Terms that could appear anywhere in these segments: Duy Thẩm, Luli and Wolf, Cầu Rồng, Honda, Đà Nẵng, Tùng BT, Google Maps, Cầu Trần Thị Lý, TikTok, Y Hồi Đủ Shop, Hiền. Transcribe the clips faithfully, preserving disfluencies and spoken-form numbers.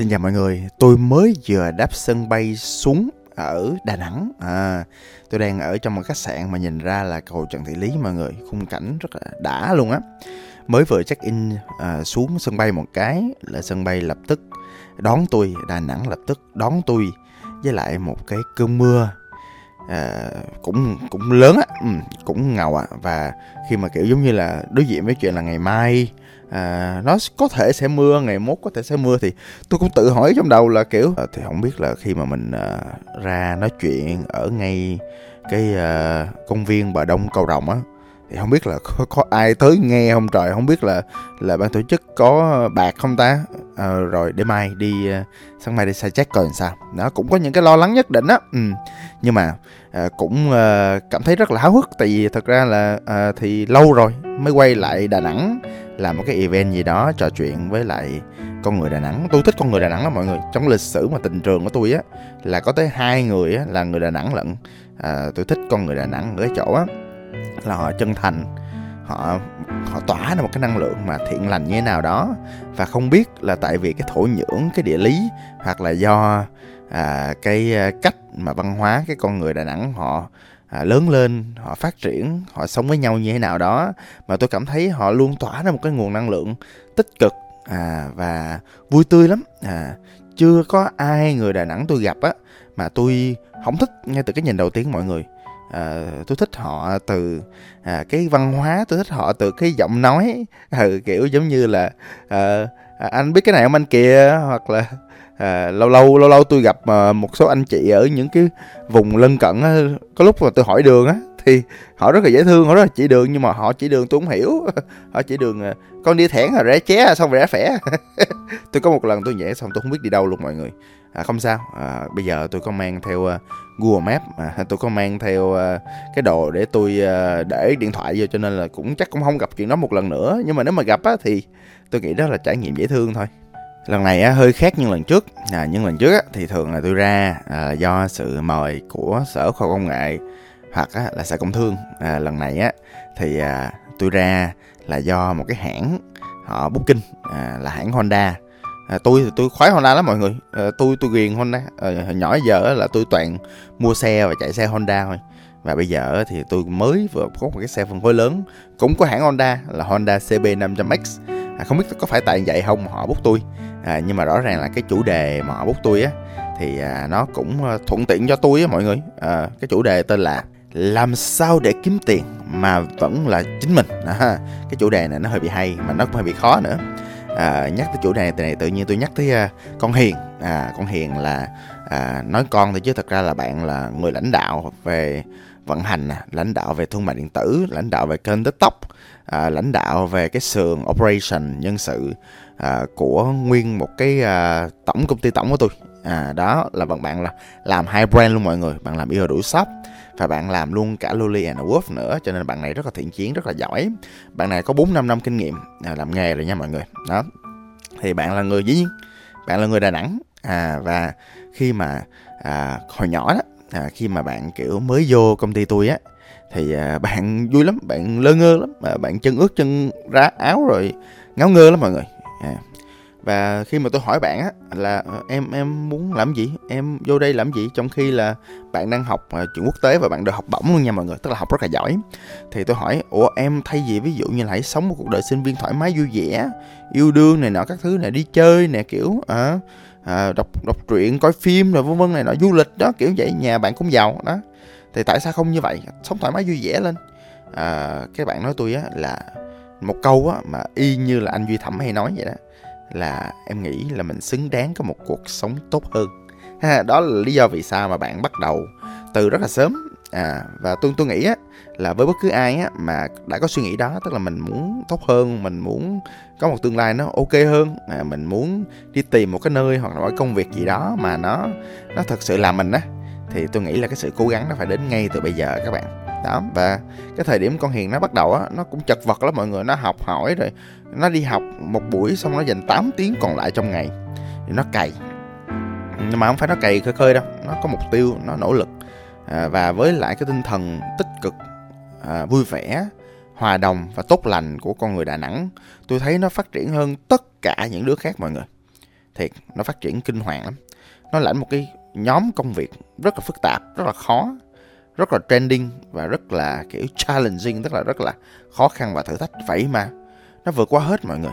Xin chào mọi người, tôi mới vừa đáp sân bay xuống ở Đà Nẵng. à, Tôi đang ở trong một khách sạn mà nhìn ra là cầu Trần Thị Lý mọi người. Khung cảnh rất là đã luôn á. Mới vừa check in à, xuống sân bay một cái là sân bay lập tức đón tôi, Đà Nẵng lập tức đón tôi với lại một cái cơn mưa à, cũng cũng lớn á, ừ, cũng ngầu á. Và khi mà kiểu giống như là đối diện với chuyện là ngày mai À, nó có thể sẽ mưa, ngày mốt có thể sẽ mưa, thì tôi cũng tự hỏi trong đầu là kiểu à, thì không biết là khi mà mình à, ra nói chuyện ở ngay cái à, công viên bờ đông Cầu Rồng á, thì không biết là có, có ai tới nghe không trời, không biết là là ban tổ chức có bạc không ta. à, Rồi để mai đi à, sáng mai đi sai check coi làm sao. Nó cũng có những cái lo lắng nhất định á. ừ. Nhưng mà à, cũng à, cảm thấy rất là háo hức. Tại vì thật ra là à, thì lâu rồi mới quay lại Đà Nẵng làm một cái event gì đó, trò chuyện với lại con người Đà Nẵng. Tôi thích con người Đà Nẵng lắm mọi người. Trong lịch sử mà tình trường của tôi á, là có tới hai người á, là người Đà Nẵng lận. à, Tôi thích con người Đà Nẵng ở cái chỗ á, là họ chân thành, Họ họ tỏa ra một cái năng lượng mà thiện lành như thế nào đó. Và không biết là tại vì cái thổ nhưỡng, cái địa lý, hoặc là do à, cái cách mà văn hóa, cái con người Đà Nẵng họ À, lớn lên, họ phát triển, họ sống với nhau như thế nào đó, mà tôi cảm thấy họ luôn tỏa ra một cái nguồn năng lượng tích cực à, và vui tươi lắm. à, Chưa có ai người Đà Nẵng tôi gặp á mà tôi không thích ngay từ cái nhìn đầu tiên mọi người. à, Tôi thích họ từ à, cái văn hóa, tôi thích họ từ cái giọng nói, à, kiểu giống như là à, anh biết cái này không anh kia, hoặc là À, lâu lâu lâu lâu tôi gặp à, một số anh chị ở những cái vùng lân cận á, có lúc mà tôi hỏi đường á thì họ rất là dễ thương, họ rất là chỉ đường, nhưng mà họ chỉ đường tôi không hiểu. Họ chỉ đường à, con đi thẻn rồi rẽ ché xong rồi rẽ phẻ. Tôi có một lần tôi nhảy xong tôi không biết đi đâu luôn mọi người. À, không sao, à, bây giờ tôi có mang theo uh, Google Maps, à, tôi có mang theo uh, cái đồ để tôi uh, để điện thoại vô, cho nên là cũng chắc cũng không gặp chuyện đó một lần nữa. Nhưng mà nếu mà gặp á thì tôi nghĩ đó là trải nghiệm dễ thương thôi. Lần này á, hơi khác nhưng lần trước à, Nhưng lần trước á, thì thường là tôi ra à, do sự mời của Sở Khoa Công Nghệ hoặc á, là Sở Công Thương. à, Lần này á, thì à, tôi ra là do một cái hãng họ booking, à, là hãng Honda. à, Tôi thì tôi khoái Honda lắm mọi người. à, Tôi tôi ghiền Honda. à, Hồi nhỏ giờ á, là tôi toàn mua xe và chạy xe Honda thôi. Và bây giờ thì tôi mới vừa có một cái xe phân phối lớn cũng có hãng Honda, là Honda xê bê năm trăm X. à, Không biết có phải tại vậy không họ book tôi. À, nhưng mà rõ ràng là cái chủ đề mà họ book tôi á thì à, nó cũng à, thuận tiện cho tôi á mọi người. à, Cái chủ đề tên là làm sao để kiếm tiền mà vẫn là chính mình. à, Cái chủ đề này nó hơi bị hay mà nó cũng hơi bị khó nữa. à, Nhắc tới chủ đề này, từ này tự nhiên tôi nhắc tới à, con Hiền. à, Con Hiền là à, nói con thôi chứ thật ra là bạn là người lãnh đạo về vận hành, lãnh đạo về thương mại điện tử, lãnh đạo về kênh TikTok, à, lãnh đạo về cái sườn operation nhân sự à, của nguyên một cái à, tổng công ty tổng của tôi. à, Đó là bạn bạn là làm hai brand luôn mọi người. Bạn làm Y Hồi Đủ Shop và bạn làm luôn cả Luli and Wolf nữa. Cho nên bạn này rất là thiện chiến, rất là giỏi. Bạn này có bốn năm năm kinh nghiệm à, làm nghề rồi nha mọi người. Đó. Thì bạn là người, dĩ nhiên bạn là người Đà Nẵng. à, Và khi mà à, hồi nhỏ đó, À, khi mà bạn kiểu mới vô công ty tôi á thì à, bạn vui lắm, bạn lơ ngơ lắm, à, bạn chân ướt chân rá áo rồi ngáo ngơ lắm mọi người. à, Và khi mà tôi hỏi bạn á là em em muốn làm gì, em vô đây làm gì, trong khi là bạn đang học à, chuyện quốc tế và bạn được học bổng luôn nha mọi người, tức là học rất là giỏi. Thì tôi hỏi ủa em thay vì ví dụ như là hãy sống một cuộc đời sinh viên thoải mái vui vẻ, yêu đương này nọ các thứ này, đi chơi này kiểu à, À, đọc đọc truyện, coi phim rồi vân vân này nọ, du lịch đó kiểu vậy, nhà bạn cũng giàu đó, thì tại sao không như vậy, sống thoải mái vui vẻ lên. à, Cái bạn nói tôi á là một câu á mà y như là anh Duy Thẩm hay nói vậy đó, là em nghĩ là mình xứng đáng có một cuộc sống tốt hơn. ha, Đó là lý do vì sao mà bạn bắt đầu từ rất là sớm. à, Và tôi, tôi nghĩ á là với bất cứ ai á mà đã có suy nghĩ đó, tức là mình muốn tốt hơn, mình muốn có một tương lai nó ok hơn, à, mình muốn đi tìm một cái nơi hoặc là một công việc gì đó mà nó nó thật sự là mình á, thì tôi nghĩ là cái sự cố gắng nó phải đến ngay từ bây giờ các bạn. Đó, và cái thời điểm con Hiền nó bắt đầu á, nó cũng chật vật lắm mọi người. Nó học hỏi rồi nó đi học một buổi xong nó dành tám tiếng còn lại trong ngày thì nó cày, nhưng mà không phải nó cày khơi khơi đâu, nó có mục tiêu, nó nỗ lực. à, Và với lại cái tinh thần tích cực, À, vui vẻ, hòa đồng và tốt lành của con người Đà Nẵng, tôi thấy nó phát triển hơn tất cả những đứa khác mọi người. Thiệt, nó phát triển kinh hoàng lắm. Nó là một cái nhóm công việc rất là phức tạp, rất là khó, rất là trending và rất là kiểu challenging, tức là rất là khó khăn và thử thách. Vậy mà nó vượt qua hết mọi người.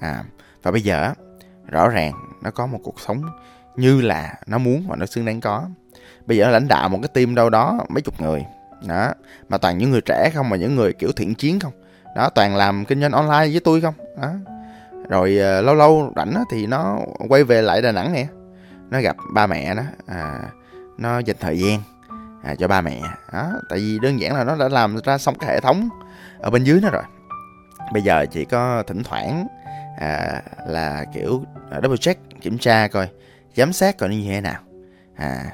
À, và bây giờ rõ ràng nó có một cuộc sống như là nó muốn và nó xứng đáng có. Bây giờ nó lãnh đạo một cái team đâu đó mấy chục người đó, mà toàn những người trẻ không, mà những người kiểu thiện chiến không đó, toàn làm kinh doanh online với tôi không đó. Rồi uh, lâu lâu rảnh á, thì nó quay về lại Đà Nẵng nè, nó gặp ba mẹ nó, à, nó dành thời gian à, cho ba mẹ đó. Tại vì đơn giản là nó đã làm ra xong cái hệ thống ở bên dưới nó rồi. Bây giờ chỉ có thỉnh thoảng à, là kiểu double check, kiểm tra coi, giám sát coi nó như thế nào. À,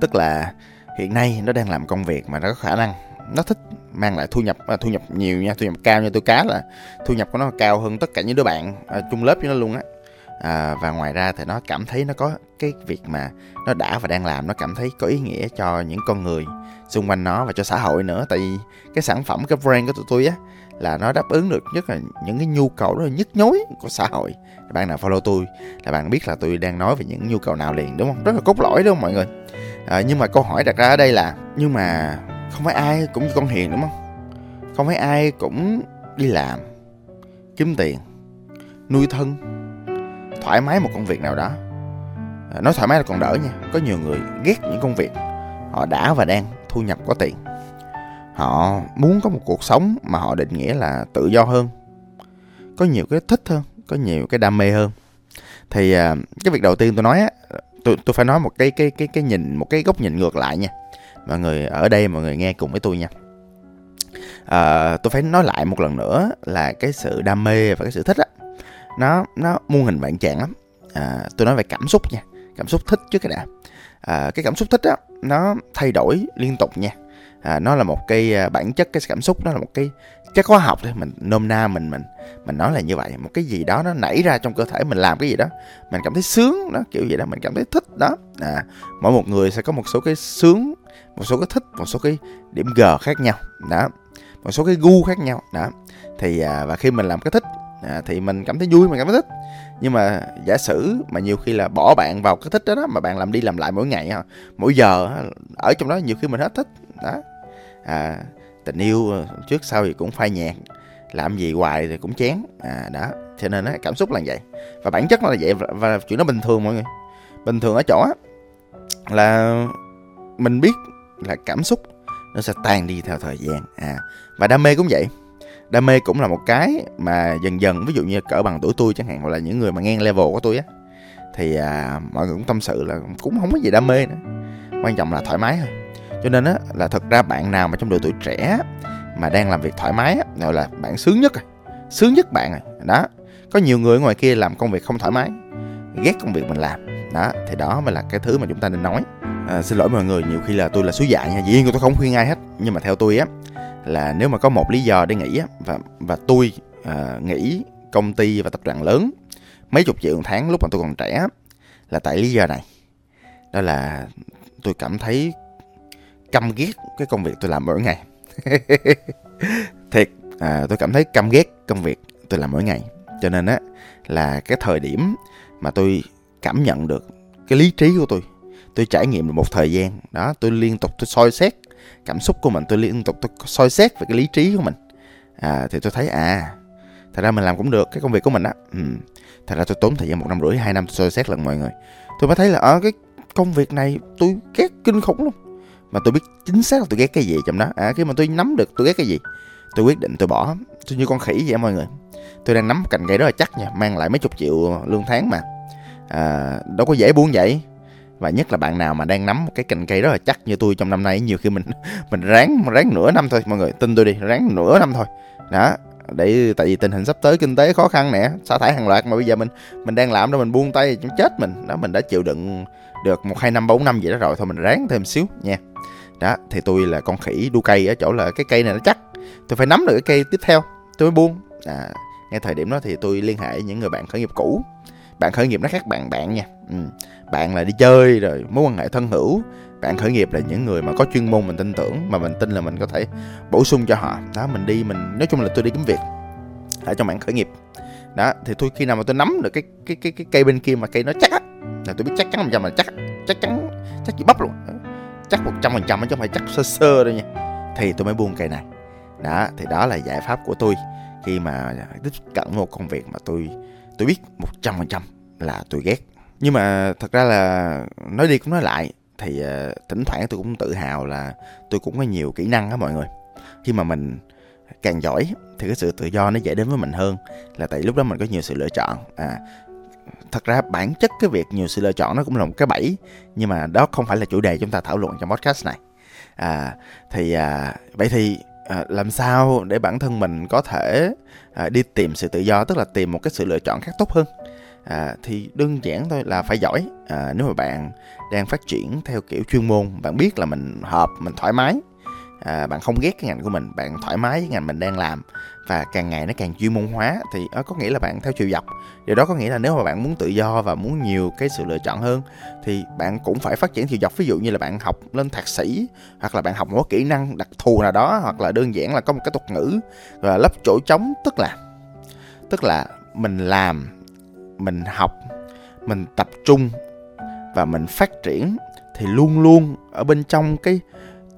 tức là hiện nay nó đang làm công việc mà nó có khả năng, nó thích mang lại thu nhập, à, thu nhập nhiều nha, thu nhập cao nha. Tôi cá là thu nhập của nó cao hơn tất cả những đứa bạn à, chung lớp với nó luôn á. À, và ngoài ra thì nó cảm thấy nó có cái việc mà nó đã và đang làm, nó cảm thấy có ý nghĩa cho những con người xung quanh nó và cho xã hội nữa. Tại vì cái sản phẩm, cái brand của tụi tôi á, là nó đáp ứng được nhất là những cái nhu cầu rất là nhức nhối của xã hội. Bạn nào follow tôi là bạn biết là tôi đang nói về những nhu cầu nào liền, đúng không? Rất là cốt lõi đúng không mọi người? À, nhưng mà câu hỏi đặt ra ở đây là, nhưng mà không phải ai cũng như con Hiền đúng không? Không phải ai cũng đi làm, kiếm tiền, nuôi thân, thoải mái một công việc nào đó. À, nói thoải mái là còn đỡ nha. Có nhiều người ghét những công việc họ đã và đang thu nhập có tiền. Họ muốn có một cuộc sống mà họ định nghĩa là tự do hơn, có nhiều cái thích hơn, có nhiều cái đam mê hơn. Thì à, cái việc đầu tiên tôi nói á, tôi tôi phải nói một cái cái cái cái nhìn, một cái góc nhìn ngược lại nha. Mọi người ở đây mọi người nghe cùng với tôi nha. À, tôi phải nói lại một lần nữa là cái sự đam mê và cái sự thích á, nó nó muôn hình vạn trạng lắm. À, tôi nói về cảm xúc nha, cảm xúc thích trước cái đã. À, cái cảm xúc thích á nó thay đổi liên tục nha. À, nó là một cái bản chất, cái cảm xúc nó là một cái chất hóa học thôi, mình nôm na mình mình mình nói là như vậy. Một cái gì đó nó nảy ra trong cơ thể mình, làm cái gì đó mình cảm thấy sướng đó, kiểu vậy đó, mình cảm thấy thích đó. À, mỗi một người sẽ có một số cái sướng, một số cái thích, một số cái điểm g khác nhau đó, một số cái gu khác nhau đó. Thì à, và khi mình làm cái thích à, thì mình cảm thấy vui, mình cảm thấy thích. Nhưng mà giả sử mà nhiều khi là bỏ bạn vào cái thích đó, đó mà bạn làm đi làm lại mỗi ngày, mỗi giờ ở trong đó, nhiều khi mình hết thích đó. À, tình yêu trước sau thì cũng phai nhạt, làm gì hoài thì cũng chán. À, đó, cho nên á, cảm xúc là vậy và bản chất nó là vậy, và chuyện nó bình thường mọi người. Bình thường ở chỗ á, là mình biết là cảm xúc nó sẽ tan đi theo thời gian. À, và đam mê cũng vậy. Đam mê cũng là một cái mà dần dần, ví dụ như cỡ bằng tuổi tôi chẳng hạn, hoặc là những người mà ngang level của tôi á, thì à, mọi người cũng tâm sự là cũng không có gì đam mê nữa, quan trọng là thoải mái thôi. Cho nên á, là thật ra bạn nào mà trong độ tuổi trẻ mà đang làm việc thoải mái á, gọi là bạn sướng nhất rồi, sướng nhất bạn rồi đó. Có nhiều người ngoài kia làm công việc không thoải mái, ghét công việc mình làm đó, thì đó mới là cái thứ mà chúng ta nên nói. À, xin lỗi mọi người, nhiều khi là tôi là số dại nha, dĩ nhiên tôi không khuyên ai hết, nhưng mà theo tôi á, là nếu mà có một lý do để nghỉ á, và và tôi à, nghỉ công ty và tập đoàn lớn mấy chục triệu một tháng lúc mà tôi còn trẻ, là tại lý do này. Đó là tôi cảm thấy căm ghét cái công việc tôi làm mỗi ngày. Thiệt, à, tôi cảm thấy căm ghét công việc tôi làm mỗi ngày. Cho nên á, là cái thời điểm mà tôi cảm nhận được cái lý trí của tôi, tôi trải nghiệm được một thời gian đó, tôi liên tục tôi soi xét cảm xúc của mình, tôi liên tục tôi soi xét về cái lý trí của mình. À, thì tôi thấy à, thật ra mình làm cũng được cái công việc của mình á. Ừ. Thật ra tôi tốn thời gian một năm rưỡi, hai năm tôi soi xét lần mọi người, tôi mới thấy là ở à, cái công việc này tôi ghét kinh khủng luôn. Mà tôi biết chính xác là tôi ghét cái gì trong đó. À, khi mà tôi nắm được tôi ghét cái gì, tôi quyết định tôi bỏ. Tôi như con khỉ vậy mọi người. Tôi đang nắm cành cây rất là chắc nha, mang lại mấy chục triệu lương tháng mà. À, đâu có dễ buông vậy. Và nhất là bạn nào mà đang nắm một cái cành cây rất là chắc như tôi trong năm nay, nhiều khi mình mình ráng ráng nửa năm thôi mọi người, tin tôi đi, ráng nửa năm thôi. Đó, để tại vì tình hình sắp tới kinh tế khó khăn nè, sa thải hàng loạt, mà bây giờ mình mình đang làm đó, mình buông tay cũng chết mình. Đó, mình đã chịu đựng được một hai năm, bốn năm gì đó rồi, thôi mình ráng thêm xíu nha. Đó, thì tôi là con khỉ đu cây ở chỗ là cái cây này nó chắc, tôi phải nắm được cái cây tiếp theo tôi mới buông. À, ngay thời điểm đó thì tôi liên hệ những người bạn khởi nghiệp cũ. Bạn khởi nghiệp nó khác bạn bạn nha. Ừ. Bạn là đi chơi rồi mối quan hệ thân hữu, bạn khởi nghiệp là những người mà có chuyên môn mình tin tưởng, mà mình tin là mình có thể bổ sung cho họ đó. Mình đi mình nói chung là tôi đi kiếm việc ở trong mảng khởi nghiệp. Đó, thì tôi khi nào mà tôi nắm được cái cái cái cái cây bên kia mà cây nó chắc á, là tôi biết chắc chắn một trăm phần trăm là chắc, chắc chắn, chắc chỉ bắp luôn. Chắc một trăm phần trăm chứ không phải chắc sơ sơ đâu nha. Thì tôi mới buông cây này. Đó, thì đó là giải pháp của tôi khi mà tiếp cận một công việc mà tôi tôi biết một trăm phần trăm là tôi ghét. Nhưng mà thật ra là nói đi cũng nói lại thì thỉnh thoảng tôi cũng tự hào là tôi cũng có nhiều kỹ năng á mọi người. Khi mà mình càng giỏi thì cái sự tự do nó dễ đến với mình hơn, là tại lúc đó mình có nhiều sự lựa chọn. À, thật ra bản chất cái việc nhiều sự lựa chọn nó cũng là một cái bẫy, nhưng mà đó không phải là chủ đề chúng ta thảo luận trong podcast này. À, thì à, vậy thì à, làm sao để bản thân mình có thể à, đi tìm sự tự do, tức là tìm một cái sự lựa chọn khác tốt hơn. À, thì đơn giản thôi là phải giỏi. À, nếu mà bạn đang phát triển theo kiểu chuyên môn, bạn biết là mình hợp, mình thoải mái. À, bạn không ghét cái ngành của mình, bạn thoải mái với ngành mình đang làm, và càng ngày nó càng chuyên môn hóa, thì đó có nghĩa là bạn theo chiều dọc. Điều đó có nghĩa là nếu mà bạn muốn tự do và muốn nhiều cái sự lựa chọn hơn thì bạn cũng phải phát triển chiều dọc. Ví dụ như là bạn học lên thạc sĩ, hoặc là bạn học một kỹ năng đặc thù nào đó, hoặc là đơn giản là có một cái thuật ngữ và lấp chỗ trống, tức là tức là mình làm, mình học, mình tập trung và mình phát triển, thì luôn luôn ở bên trong cái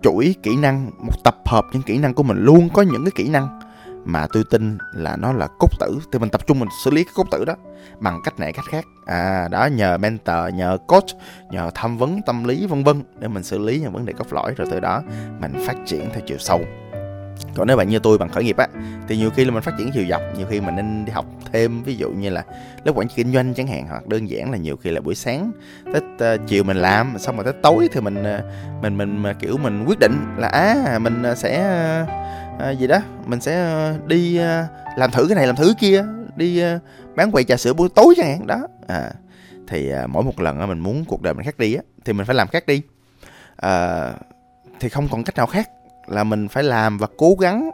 chuỗi kỹ năng, một tập hợp những kỹ năng của mình luôn có những cái kỹ năng mà tôi tin là nó là cốt tử, thì mình tập trung mình xử lý cái cốt tử đó bằng cách này cách khác. À, đó, nhờ mentor, nhờ coach, nhờ tham vấn tâm lý vân vân để mình xử lý những vấn đề cốt lõi, rồi từ đó mình phát triển theo chiều sâu. Còn nếu bạn như tôi, bạn khởi nghiệp á, thì nhiều khi là mình phát triển chiều dọc, nhiều khi mình nên đi học thêm, ví dụ như là lớp quản trị kinh doanh chẳng hạn, hoặc đơn giản là nhiều khi là buổi sáng tới chiều mình làm, xong rồi tới tối thì mình mình mình kiểu mình quyết định là á mình sẽ à, gì đó, mình sẽ đi làm thử cái này làm thử cái kia, đi bán quầy trà sữa buổi tối chẳng hạn đó. À, thì mỗi một lần mình muốn cuộc đời mình khác đi á, thì mình phải làm khác đi. À, thì không còn cách nào khác là mình phải làm và cố gắng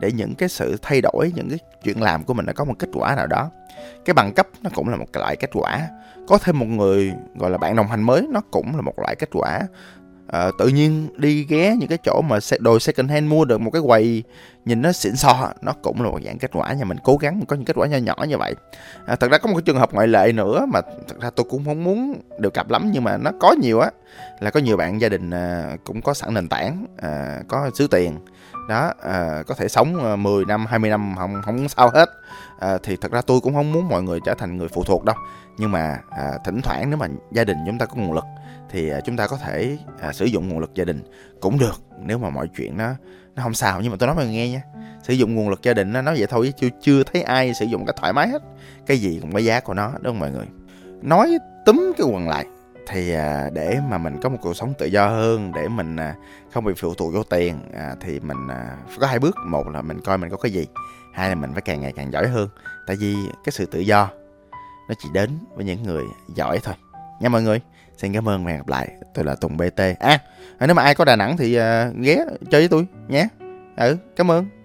để những cái sự thay đổi, những cái chuyện làm của mình nó có một kết quả nào đó. Cái bằng cấp nó cũng là một loại kết quả, có thêm một người gọi là bạn đồng hành mới nó cũng là một loại kết quả. À, tự nhiên đi ghé những cái chỗ mà đồ second hand mua được một cái quầy nhìn nó xịn xò, nó cũng là một dạng kết quả. Nhà mình cố gắng mình có những kết quả nhỏ nhỏ như vậy. À, thật ra có một cái trường hợp ngoại lệ nữa mà thật ra tôi cũng không muốn điều cập lắm, nhưng mà nó có nhiều á, là có nhiều bạn gia đình à, cũng có sẵn nền tảng, à, có xứ tiền đó, à, có thể sống mười năm hai mươi năm không không sao hết. À, thì thật ra tôi cũng không muốn mọi người trở thành người phụ thuộc đâu, nhưng mà à, thỉnh thoảng nếu mà gia đình chúng ta có nguồn lực thì chúng ta có thể à, sử dụng nguồn lực gia đình cũng được, nếu mà mọi chuyện nó nó không sao. Nhưng mà tôi nói mọi người nghe nha, sử dụng nguồn lực gia đình nó nói vậy thôi chứ chưa thấy ai sử dụng cái thoải mái hết, cái gì cũng có giá của nó, đúng không mọi người? Nói túm cái quần lại thì à, để mà mình có một cuộc sống tự do hơn, để mình à, không bị phụ thuộc vô tiền, à, thì mình à, có hai bước. Một là mình coi mình có cái gì, hai là mình phải càng ngày càng giỏi hơn, tại vì cái sự tự do nó chỉ đến với những người giỏi thôi nha mọi người. Xin cảm ơn và hẹn gặp lại. Tôi là Tùng bê tê. À, nếu mà ai có Đà Nẵng thì uh, ghé chơi với tôi nhé. Ừ, cảm ơn.